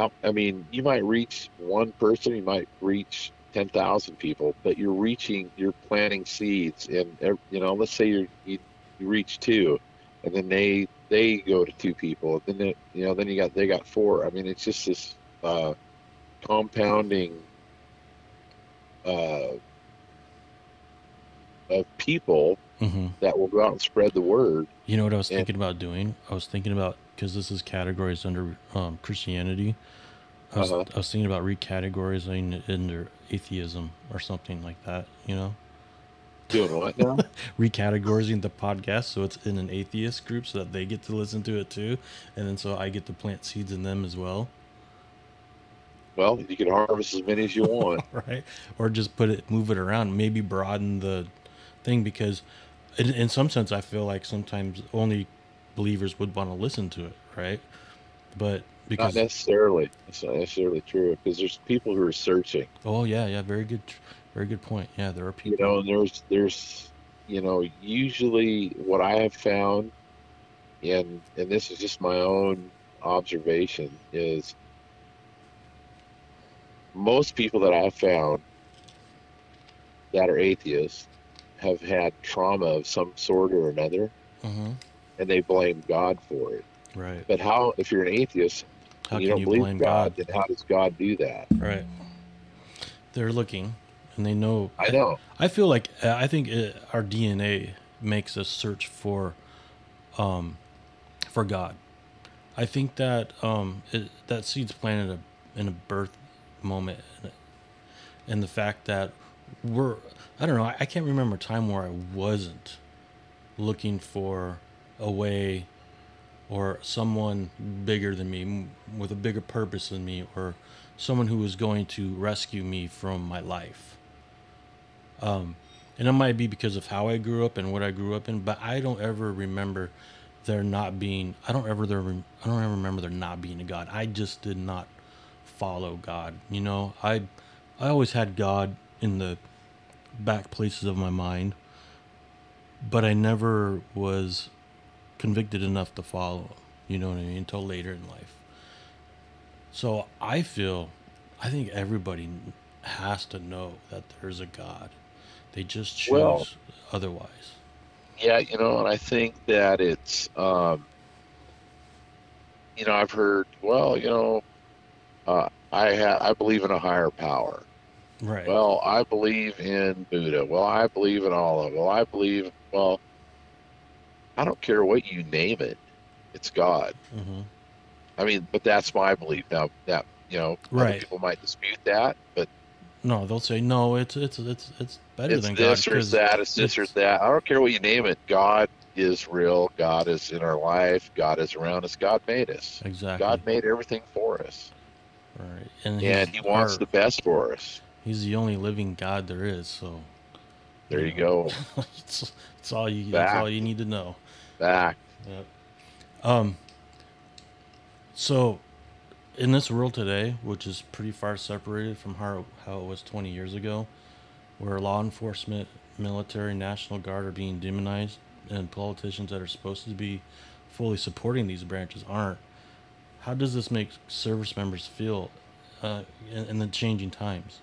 I, I mean, you might reach one person, you might reach ten thousand people, but you're reaching, you're planting seeds. And, you know, let's say you're, you, you reach two, and then they, they go to two people, and then, they, you know, then you got, they got four. I mean, it's just this, uh, compounding, uh, of people mm-hmm. that will go out and spread the word. You know what I was and, thinking about doing? I was thinking about, because this is categorized under um, Christianity. I was, uh-huh. I was thinking about recategorizing it under atheism or something like that, you know? Doing what now? Recategorizing the podcast so it's in an atheist group so that they get to listen to it too. And then so I get to plant seeds in them as well. Well, you can harvest as many as you want. Right. Or just put it, move it around, maybe broaden the thing, because in, in some sense I feel like sometimes only believers would want to listen to it, right? But because not necessarily, it's not necessarily true, because there's people who are searching. Oh yeah, yeah, very good, very good point. Yeah, there are people. You know, and there's there's, you know, usually what I have found, and and this is just my own observation, is most people that I've found that are atheists have had trauma of some sort or another, uh-huh. and they blame God for it. Right. But how, if you're an atheist, how and you don't you believe God, God, then how does God do that? Right. They're looking, and they know. I know. I, I feel like, I think it, our D N A makes us search for, um, for God. I think that um, it, that seed's planted a, in a birth moment, and the fact that we're, I don't know, I, I can't remember a time where I wasn't looking for a way or someone bigger than me with a bigger purpose than me, or someone who was going to rescue me from my life. Um, and it might be because of how I grew up and what I grew up in, but I don't ever remember there not being, I don't ever, there, I don't ever remember there not being a God. I just did not follow God. You know, I, I always had God in the back places of my mind, but I never was convicted enough to follow him, you know what I mean, until later in life. So I feel, I think everybody has to know that there's a God. They just choose well, otherwise. Yeah, you know, and I think that it's, um, you know, I've heard, well, you know, uh, I ha- I believe in a higher power. Right. Well, I believe in Buddha. Well, I believe in Allah. Well, I believe, well, I don't care what you name it, it's God. Mm-hmm. I mean, but that's my belief. Now, that you know, right. Other people might dispute that, but no, they'll say no. It's it's it's it's better it's than God. It's this or that. It's this or that. I don't care what you name it. God is real. God is in our life. God is around us. God made us. Exactly. God made everything for us. Right, and, and He wants our, the best for us. He's the only living God there is. So there you, you know. go. it's, it's all you. Back. That's all you need to know. Back. Yep. Um. So, in this world today, which is pretty far separated from how how it was twenty years ago, where law enforcement, military, National Guard are being demonized, and politicians that are supposed to be fully supporting these branches aren't, how does this make service members feel uh, in, in the changing times?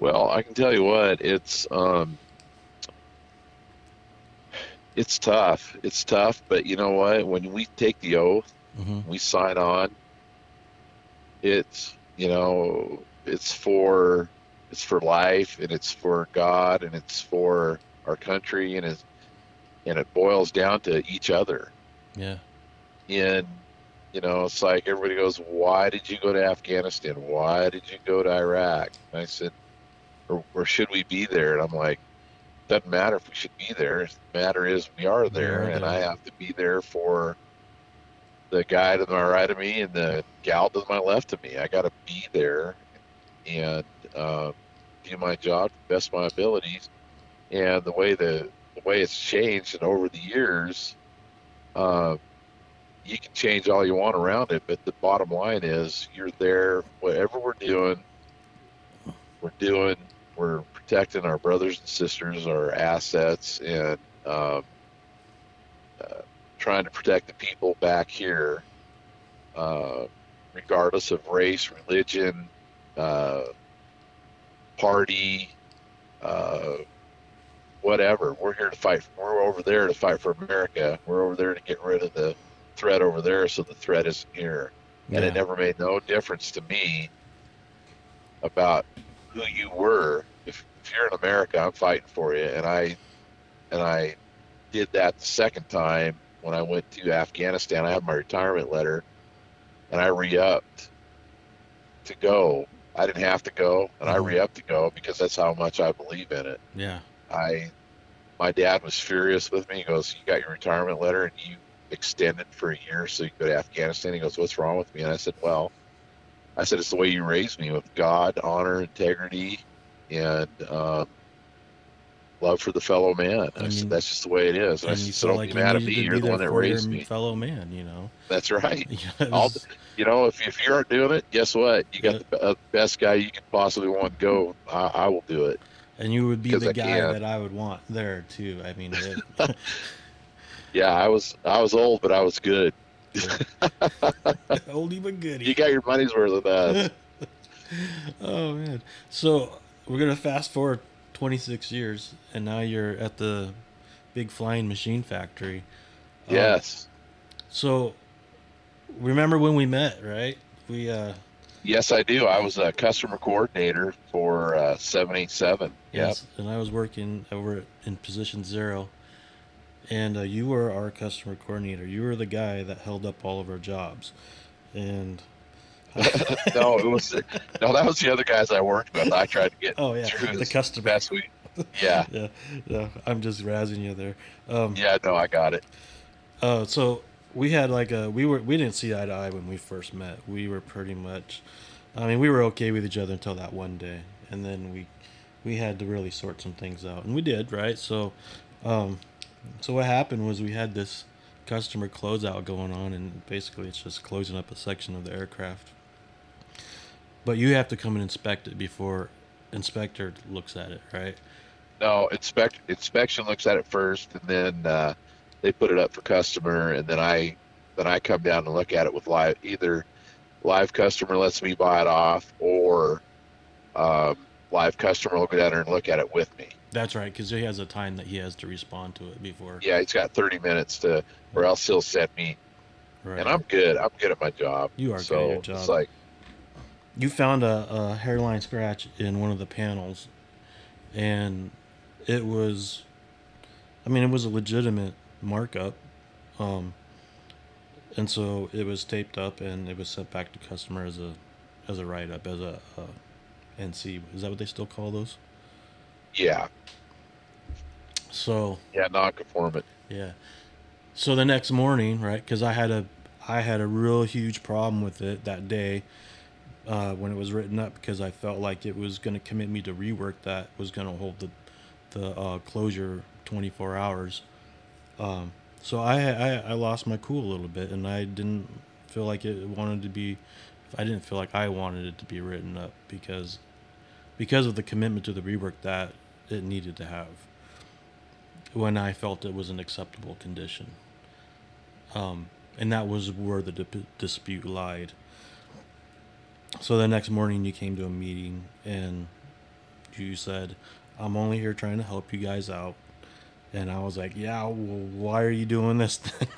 Well, I can tell you what, it's um. It's tough. It's tough, but you know what? When we take the oath, mm-hmm. we sign on. It's, you know, it's for it's for life, and it's for God, and it's for our country, and it's, and it boils down to each other. Yeah. And you know, it's like everybody goes, "Why did you go to Afghanistan? Why did you go to Iraq?" And I said, or, or should we be there? And I'm like, doesn't matter if we should be there. The matter is we are there, yeah, and yeah. I have to be there for the guy to my right of me and the gal to my left of me. I got to be there and uh, do my job to the best of my abilities. And the way the, the way it's changed and over the years, uh, you can change all you want around it, but the bottom line is you're there. Whatever we're doing, we're doing. We're protecting our brothers and sisters, our assets, and um, uh, trying to protect the people back here, uh, regardless of race, religion, uh, party, uh, whatever. We're here to fight. We're over there to fight for America. We're over there to get rid of the threat over there so the threat isn't here. Yeah. And it never made no difference to me about who you were. If, if you're in America, I'm fighting for you. And I, and I did that the second time when I went to Afghanistan. I had my retirement letter, and I re-upped to go. I didn't have to go, and I re-upped to go because that's how much I believe in it. Yeah. I, my dad was furious with me. He goes, "You got your retirement letter, and you extended for a year so you could go to Afghanistan." He goes, "What's wrong with me?" And I said, "Well." I said, "It's the way you raised me, with God, honor, integrity, and uh, love for the fellow man." I, I mean, said, "That's just the way it is." And I said, "So don't like be mad at me. You're the one that raised me, fellow man." You know. That's right. Yes. I'll, you know, if if you aren't doing it, guess what? You got yeah. the uh, best guy you could possibly want. Go, I, I will do it. And you would be the I guy can. that I would want there too. I mean, it... yeah, I was I was old, but I was good. Oldie but goodie. You got your money's worth of that. Oh man! So we're gonna fast forward twenty-six years, and now you're at the big flying machine factory. Yes. Um, so remember when we met, right? We. Uh, yes, I do. I was a customer coordinator for uh, seven eighty-seven. Yes, yep. And I was working over in position zero. And uh, you were our customer coordinator. You were the guy that held up all of our jobs. And no, it was no. That was the other guys I worked with. I tried to get. Oh yeah, through the customer. Best we, yeah. yeah, yeah. I'm just razzing you there. Um, yeah, no, I got it. Uh, so we had like a we were we didn't see eye to eye when we first met. We were pretty much, I mean, we were okay with each other until that one day, and then we we had to really sort some things out, and we did, right? So. Um, So what happened was we had this customer closeout going on, and basically it's just closing up a section of the aircraft. But you have to come and inspect it before inspector looks at it, right? No, inspect inspection looks at it first, and then uh, they put it up for customer, and then I then I come down and look at it with live either live customer lets me buy it off, or um, live customer will go down there and look at it with me. That's right, because he has a time that he has to respond to it before. Yeah, he's got thirty minutes to, or else he'll send me. Right. And I'm good. I'm good at my job. You are so good at your job. It's like, you found a, a hairline scratch in one of the panels, and it was, I mean, it was a legitimate markup, um, and so it was taped up and it was sent back to customer as a, as a write up, as a, a N C. Is that what they still call those? Yeah. So. Yeah, non-conformant. Yeah. So the next morning, right? Because I had a, I had a real huge problem with it that day, uh, when it was written up, because I felt like it was going to commit me to rework that was going to hold the, the uh, closure twenty-four hours. Um, so I, I I lost my cool a little bit, and I didn't feel like it wanted to be, I didn't feel like I wanted it to be written up because. Because of the commitment to the rework that it needed to have, when I felt it was an acceptable condition, um, and that was where the dip- dispute lied. So the next morning, you came to a meeting and you said, "I'm only here trying to help you guys out, And I was like, yeah, well, why are you doing this thing?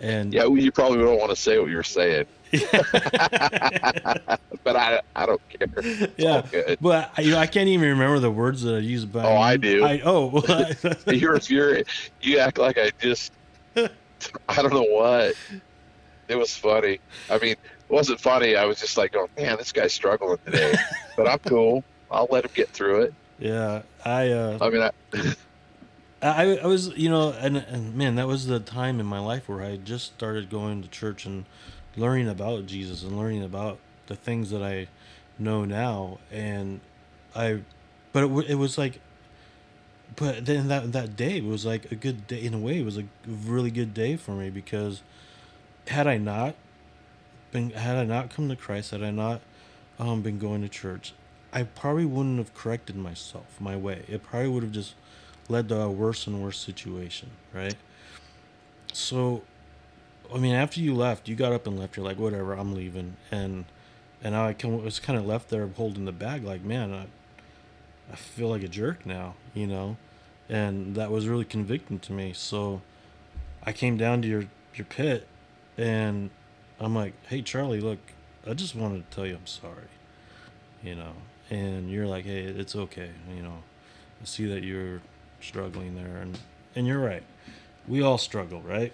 And yeah, well, you probably don't want to say what you're saying. But I, I don't care. It's yeah, but I, you know, I can't even remember the words that I used. But oh, I, I do. I, oh, you're furious. You act like I just. I don't know what. It was funny. I mean, it wasn't funny. I was just like, oh man, this guy's struggling today. But I'm cool. I'll let him get through it. Yeah, I. Uh, I mean, I. I, I was, you know, and, and man, that was the time in my life where I just started going to church and learning about Jesus and learning about the things that I know now. And I, but it, it was like, but then that, that day was like a good day in a way. It was a really good day for me, because had I not been, had I not come to Christ, had I not um, been going to church, I probably wouldn't have corrected myself my way. It probably would have just led to a worse and worse situation, right? So, I mean, after you left, you got up and left. You're like, whatever, I'm leaving. And and I can, was kind of left there holding the bag like, man, I, I feel like a jerk now, you know? And that was really convicting to me. So I came down to your, your pit, and I'm like, hey, Charlie, look, I just wanted to tell you I'm sorry, you know? And you're like, hey, it's okay, you know? I see that you're struggling there, and and you're right, we all struggle, right?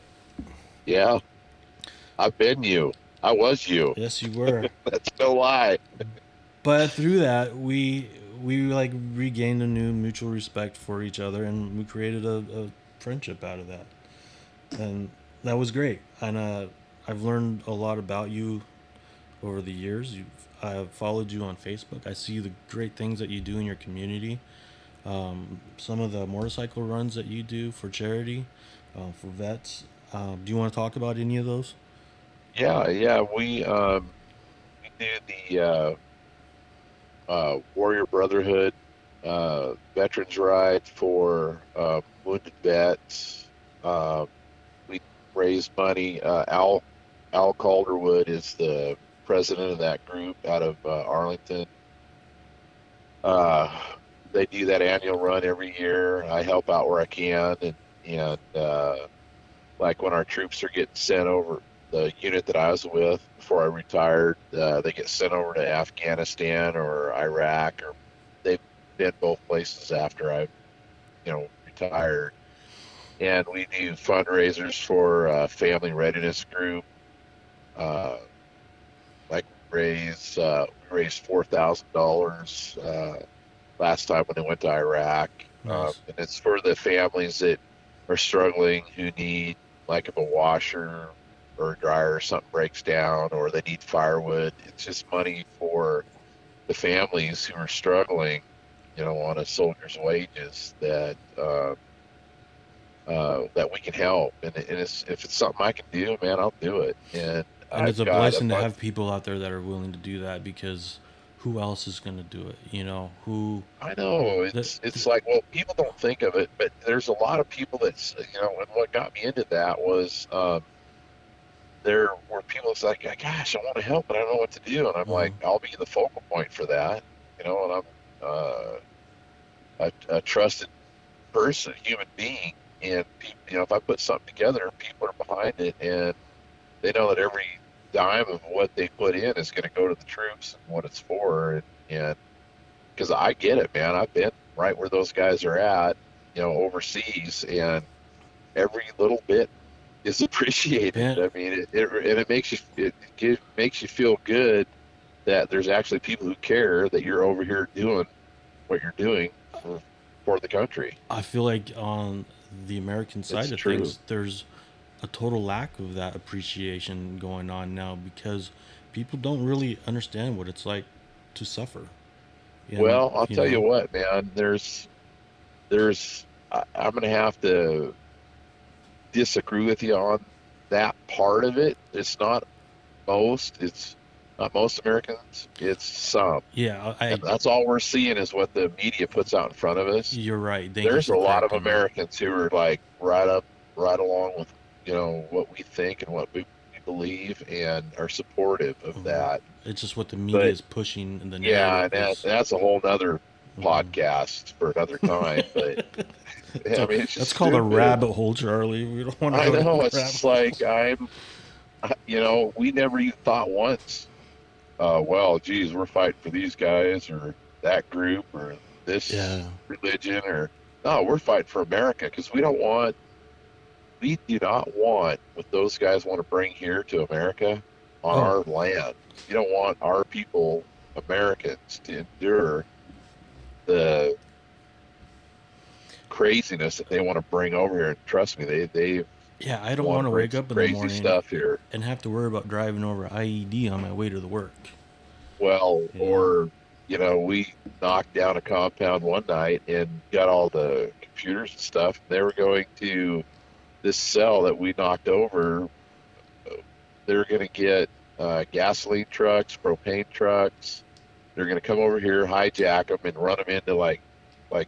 Yeah, I've been you. I was you. Yes, you were. That's no lie. But through that, we we like regained a new mutual respect for each other, and we created a, a friendship out of that, and that was great. And uh I've learned a lot about you over the years. You've I've followed you on Facebook. I see the great things that you do in your community. Um, some of the motorcycle runs that you do for charity, uh, for vets. Um, do you want to talk about any of those? Yeah, yeah. We, um, we do the uh, uh, Warrior Brotherhood uh, Veterans Ride for uh, wounded vets. Uh, we raise money. Uh, Al Al Calderwood is the president of that group out of uh, Arlington. Uh, They do that annual run every year. I help out where I can, and and uh, like when our troops are getting sent over, the unit that I was with before I retired, uh, they get sent over to Afghanistan or Iraq, or they've been both places after I, you know, retired. And we do fundraisers for uh, family readiness group. Uh, like raise uh, we raised four thousand uh, dollars. Last time when they went to Iraq. Nice. Um, and it's for the families that are struggling, who need, like if a washer or a dryer or something breaks down, or they need firewood. It's just money for the families who are struggling, you know, on a soldier's wages, that uh, uh, that we can help. And, and it's, if it's something I can do, man, I'll do it. And, and it's a blessing a to have people out there that are willing to do that, because who else is going to do it? You know, who... I know. It's the, it's like, well, people don't think of it, but there's a lot of people that's, you know, and what got me into that was um, there were people that's like, gosh, I want to help, but I don't know what to do. And I'm mm-hmm. like, I'll be the focal point for that, you know, and I'm uh, a, a trusted person, human being. And, people, you know, if I put something together, people are behind it, and they know that every dime of what they put in is going to go to the troops and what it's for. And because I get it, man, I've been right where those guys are at, you know, overseas, and every little bit is appreciated. I mean, it, it and it makes you it, it makes you feel good that there's actually people who care that you're over here doing what you're doing for, for the country. I feel like on the American side it's of true. things, there's a total lack of that appreciation going on now, because people don't really understand what it's like to suffer. You well, know, I'll you tell know. you what, man, there's, there's, I, I'm going to have to disagree with you on that part of it. It's not most, it's not most Americans. It's some. Yeah. I, that's all we're seeing is what the media puts out in front of us. You're right. Thank there's you a lot of Americans who are like right up, right along with, you know, what we think and what we believe, and are supportive of that. It's just what the media but, is pushing in the narrative. Yeah, and that, that's a whole other mm-hmm. podcast for another time. But yeah, I mean, it's just that's called stupid. A rabbit hole, Charlie. We don't want to. I know it's just like I'm. You know, we never even thought once. Uh, well, geez, we're fighting for these guys or that group or this yeah. religion or no, we're fighting for America because we don't want. We do not want what those guys want to bring here to America on oh. our land. You don't want our people, Americans, to endure the craziness that they want to bring over here. And trust me, they they yeah, I don't want to wake up in the morning stuff here and have to worry about driving over I E D on my way to the work. Well, yeah. or you know, we knocked down a compound one night and got all the computers and stuff. They were going to. This cell that we knocked over, they're going to get uh, gasoline trucks, propane trucks. They're going to come over here, hijack them, and run them into like, like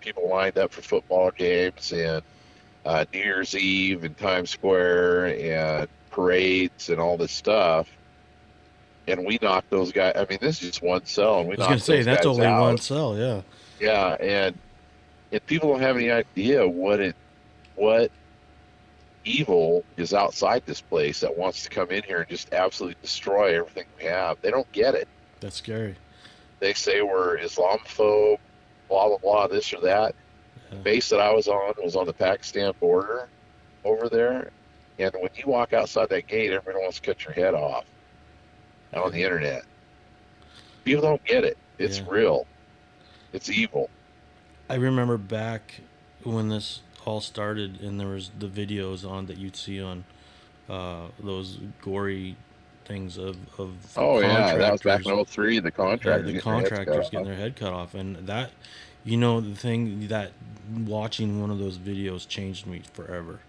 people lined up for football games and uh, New Year's Eve and Times Square and parades and all this stuff. And we knocked those guys. I mean, this is just one cell, and we knocked those guys out. I was going to say that's only one cell, yeah. Yeah, and and people don't have any idea what it, what. evil is outside this place that wants to come in here and just absolutely destroy everything we have. They don't get it. That's scary. They say we're Islamophobe, blah, blah, blah, this or that. Yeah. The base that I was on was on the Pakistan border over there. And when you walk outside that gate, everyone wants to cut your head off on the internet. People don't get it. It's yeah. real. It's evil. I remember back when this all started and there was the videos on that you'd see on uh those gory things of of oh yeah that was back in oh three the contractors yeah, the contractors getting their head cut off. And that, you know, the thing that watching one of those videos changed me forever.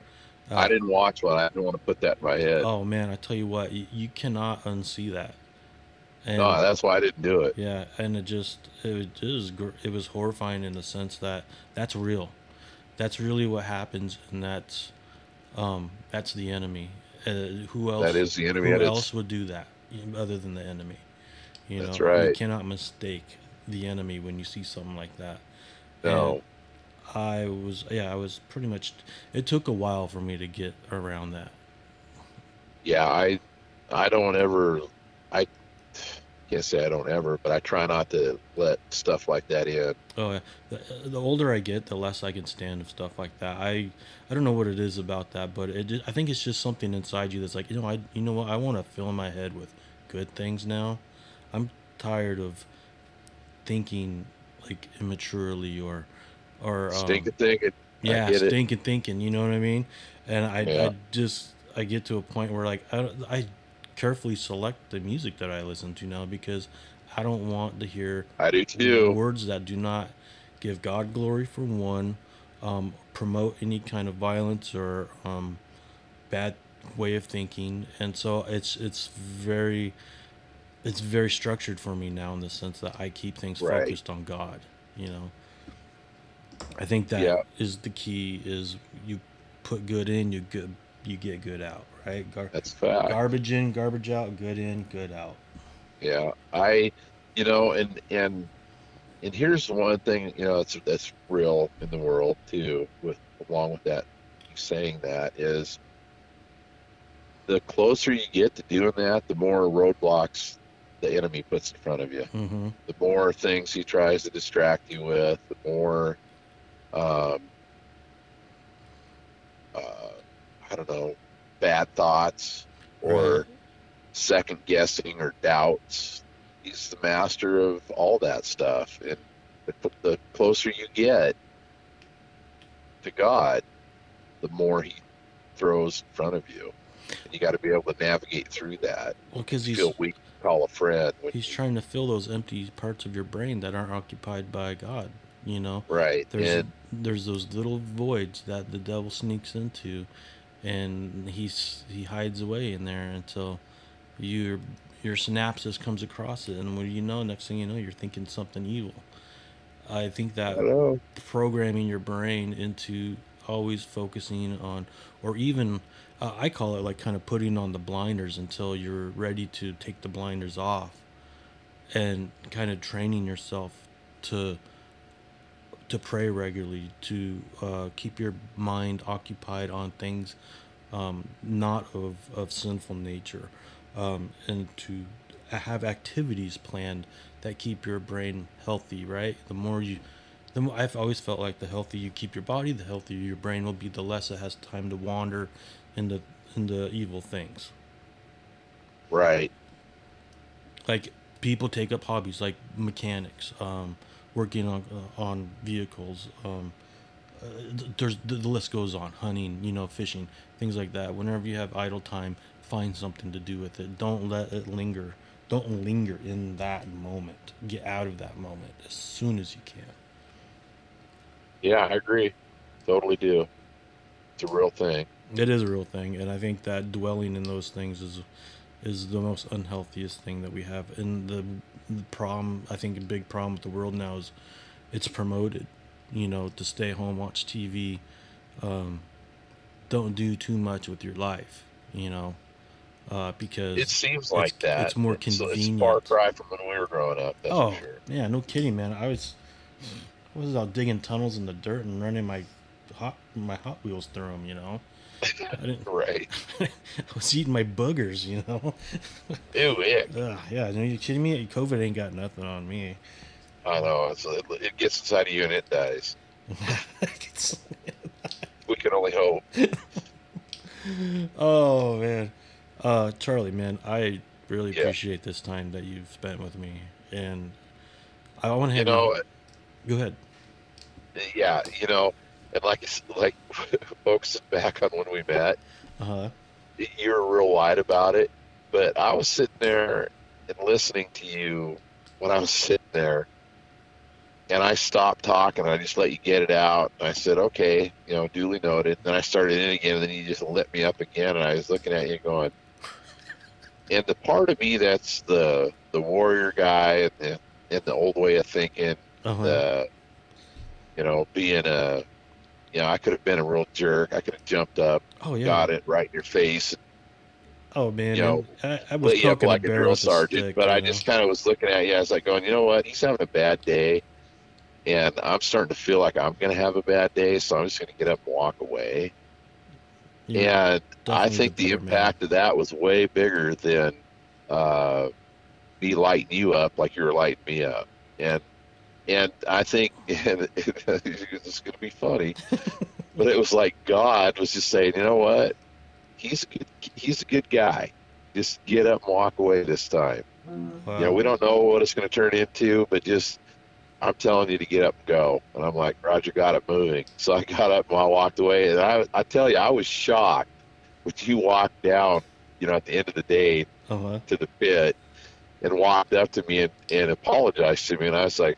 uh, I didn't watch one. I didn't want to put that in my head. Oh man, I tell you what, you, you cannot unsee that. And no, that's why I didn't do it. Yeah, and it just it, it was it was horrifying in the sense that that's real. That's really what happens, and that's um, that's the enemy. Uh, who else? That is the enemy. Who else would do that other than the enemy? You know, that's right. You cannot mistake the enemy when you see something like that. No. And I was, yeah, I was pretty much. It took a while for me to get around that. Yeah, I, I don't ever. I can't say I don't ever, but I try not to let stuff like that in. Oh, yeah. The, the older I get, the less I can stand of stuff like that. I, I don't know what it is about that, but it I think it's just something inside you that's like, you know, I, you know what, I want to fill my head with good things now. I'm tired of thinking like immaturely or, or um, stinking thinking. Yeah, stinking it. thinking. You know what I mean? And I, yeah. I just, I get to a point where like I, I carefully select the music that I listen to now because I don't want to hear I do too. words that do not give God glory for one, um, promote any kind of violence or um, bad way of thinking. And so it's it's very it's very structured for me now in the sense that I keep things right. focused on God. You know, I think that yeah. is the key. Is you put good in, you good you get good out. Right? Gar- That's fact. Garbage in, garbage out. Good in, good out. Yeah, I, you know, and and and here's one thing, you know, that's that's real in the world too. With along with that, saying that is, the closer you get to doing that, the more roadblocks the enemy puts in front of you. Mm-hmm. The more things he tries to distract you with, the more, um, uh, I don't know, bad thoughts or. Right. Second guessing or doubts. He's the master of all that stuff, and the, the closer you get to God, the more he throws in front of you, and you got to be able to navigate through that. Well, because you feel weak, call a friend. He's you, trying to fill those empty parts of your brain that aren't occupied by God, you know. Right. There's, and, there's those little voids that the devil sneaks into, and he's he hides away in there until your your synapses comes across it, and when you know, next thing you know, you're thinking something evil. I think that Hello. Programming your brain into always focusing on, or even uh, I call it like kind of putting on the blinders until you're ready to take the blinders off, and kind of training yourself to to pray regularly, to uh, keep your mind occupied on things um, not of, of sinful nature, um, and to have activities planned that keep your brain healthy, right? The more you, the more, I've always felt like the healthier you keep your body, the healthier your brain will be, the less it has time to wander into, into evil things. Right. Like, people take up hobbies like mechanics, um, working on uh, on vehicles. Um, uh, there's the, the list goes on. Hunting, you know, fishing, things like that. Whenever you have idle time, find something to do with it. Don't let it linger. Don't linger in that moment. Get out of that moment as soon as you can. Yeah, I agree. Totally do. It's a real thing. It is a real thing, and I think that dwelling in those things is. is the most unhealthiest thing that we have. And the, the problem, I think a big problem with the world now is it's promoted, you know, to stay home, watch T V, um, don't do too much with your life, you know, uh, because it seems like it's, that. It's more convenient. It's a far cry from when we were growing up. That's oh, for sure. Yeah, no kidding, man. I was, I was out digging tunnels in the dirt and running my hot, my Hot Wheels through them, you know. I didn't, right. I was eating my boogers, you know. Ew, yeah. Uh, yeah, no, you kidding me? COVID ain't got nothing on me. I know. It's, it, it gets inside of you and it dies. We can only hope. Oh, man. Uh, Charlie, man, I really yeah. appreciate this time that you've spent with me. And I want to have you know, you. Go ahead. Yeah, you know. And like, like, focusing back on when we met, uh-huh. you were real wide about it. But I was sitting there and listening to you when I was sitting there, and I stopped talking. I just let you get it out. And I said, "Okay, you know, duly noted." And then I started in again, and then you just lit me up again. And I was looking at you going, and the part of me that's the the warrior guy and the, and the old way of thinking, uh-huh. the you know, being a You know, I could have been a real jerk. I could have jumped up, oh, yeah. got it right in your face. And, oh, man. You know, I, I was talking up like a drill sergeant, stick, but I, I just kind of was looking at you. I was like going, you know what? He's having a bad day, and I'm starting to feel like I'm going to have a bad day, so I'm just going to get up and walk away. Yeah, and I think the impact man. of that was way bigger than uh, me lighting you up like you were lighting me up. And And I think and it's going to be funny, but it was like God was just saying, you know what? He's a good, he's a good guy. Just get up and walk away this time. Wow. You know, we don't know what it's going to turn into, but just I'm telling you to get up and go. And I'm like, Roger got it moving. So I got up and I walked away. And I, I tell you, I was shocked when you walked down, you know, at the end of the day uh-huh. to the pit and walked up to me and, and apologized to me. And I was like,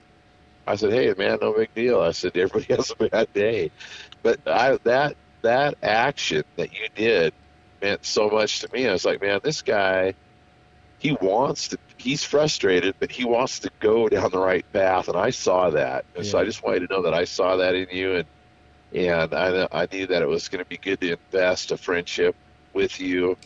I said, "Hey, man, no big deal." I said, "Everybody has a bad day," but I, that that action that you did meant so much to me. I was like, "Man, this guy, he wants to. He's frustrated, but he wants to go down the right path." And I saw that, and yeah. so I just wanted to know that I saw that in you, and and I I knew that it was going to be good to invest a friendship with you,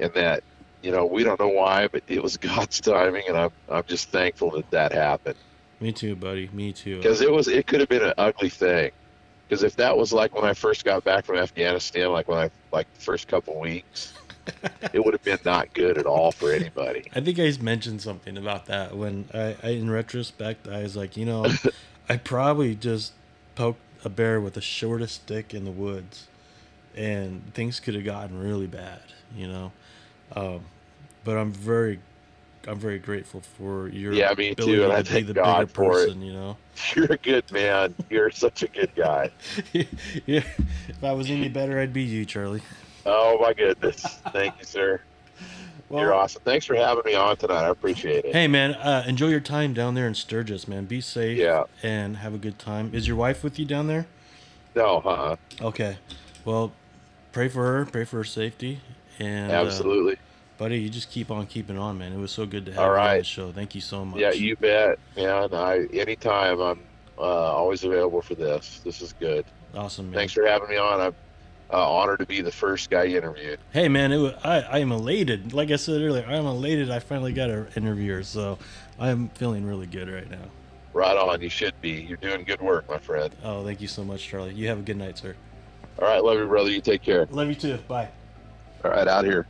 and that you know we don't know why, but it was God's timing, and I'm I'm just thankful that that happened. Me too, buddy. Me too. Because it was, it could have been an ugly thing. Because if that was like when I first got back from Afghanistan, like when I, like the first couple of weeks, it would have been not good at all for anybody. I think I mentioned something about that when I, I in retrospect, I was like, you know, I probably just poked a bear with the shortest stick in the woods, and things could have gotten really bad, you know. Um, but I'm very. I'm very grateful for your yeah, me ability too, and to I be the God bigger person, it. You know? You're a good man. You're such a good guy. Yeah. If I was any better, I'd be you, Charlie. Oh, my goodness. Thank you, sir. Well, you're awesome. Thanks for having me on tonight. I appreciate it. Hey, man, uh, enjoy your time down there in Sturgis, man. Be safe yeah. and have a good time. Is your wife with you down there? No, uh-uh. Okay. Well, pray for her. Pray for her safety. And absolutely. Uh, Buddy, you just keep on keeping on, man. It was so good to have All right. you on the show. Thank you so much. Yeah, you bet, man. I anytime I'm uh, always available for this. This is good. Awesome, man. Thanks for having me on. I'm uh, honored to be the first guy you interviewed. Hey, man, it was, I I am elated. Like I said earlier, I am elated. I finally got an interviewer, so I am feeling really good right now. Right on. You should be. You're doing good work, my friend. Oh, thank you so much, Charlie. You have a good night, sir. All right. Love you, brother. You take care. Love you too. Bye. All right. Out here.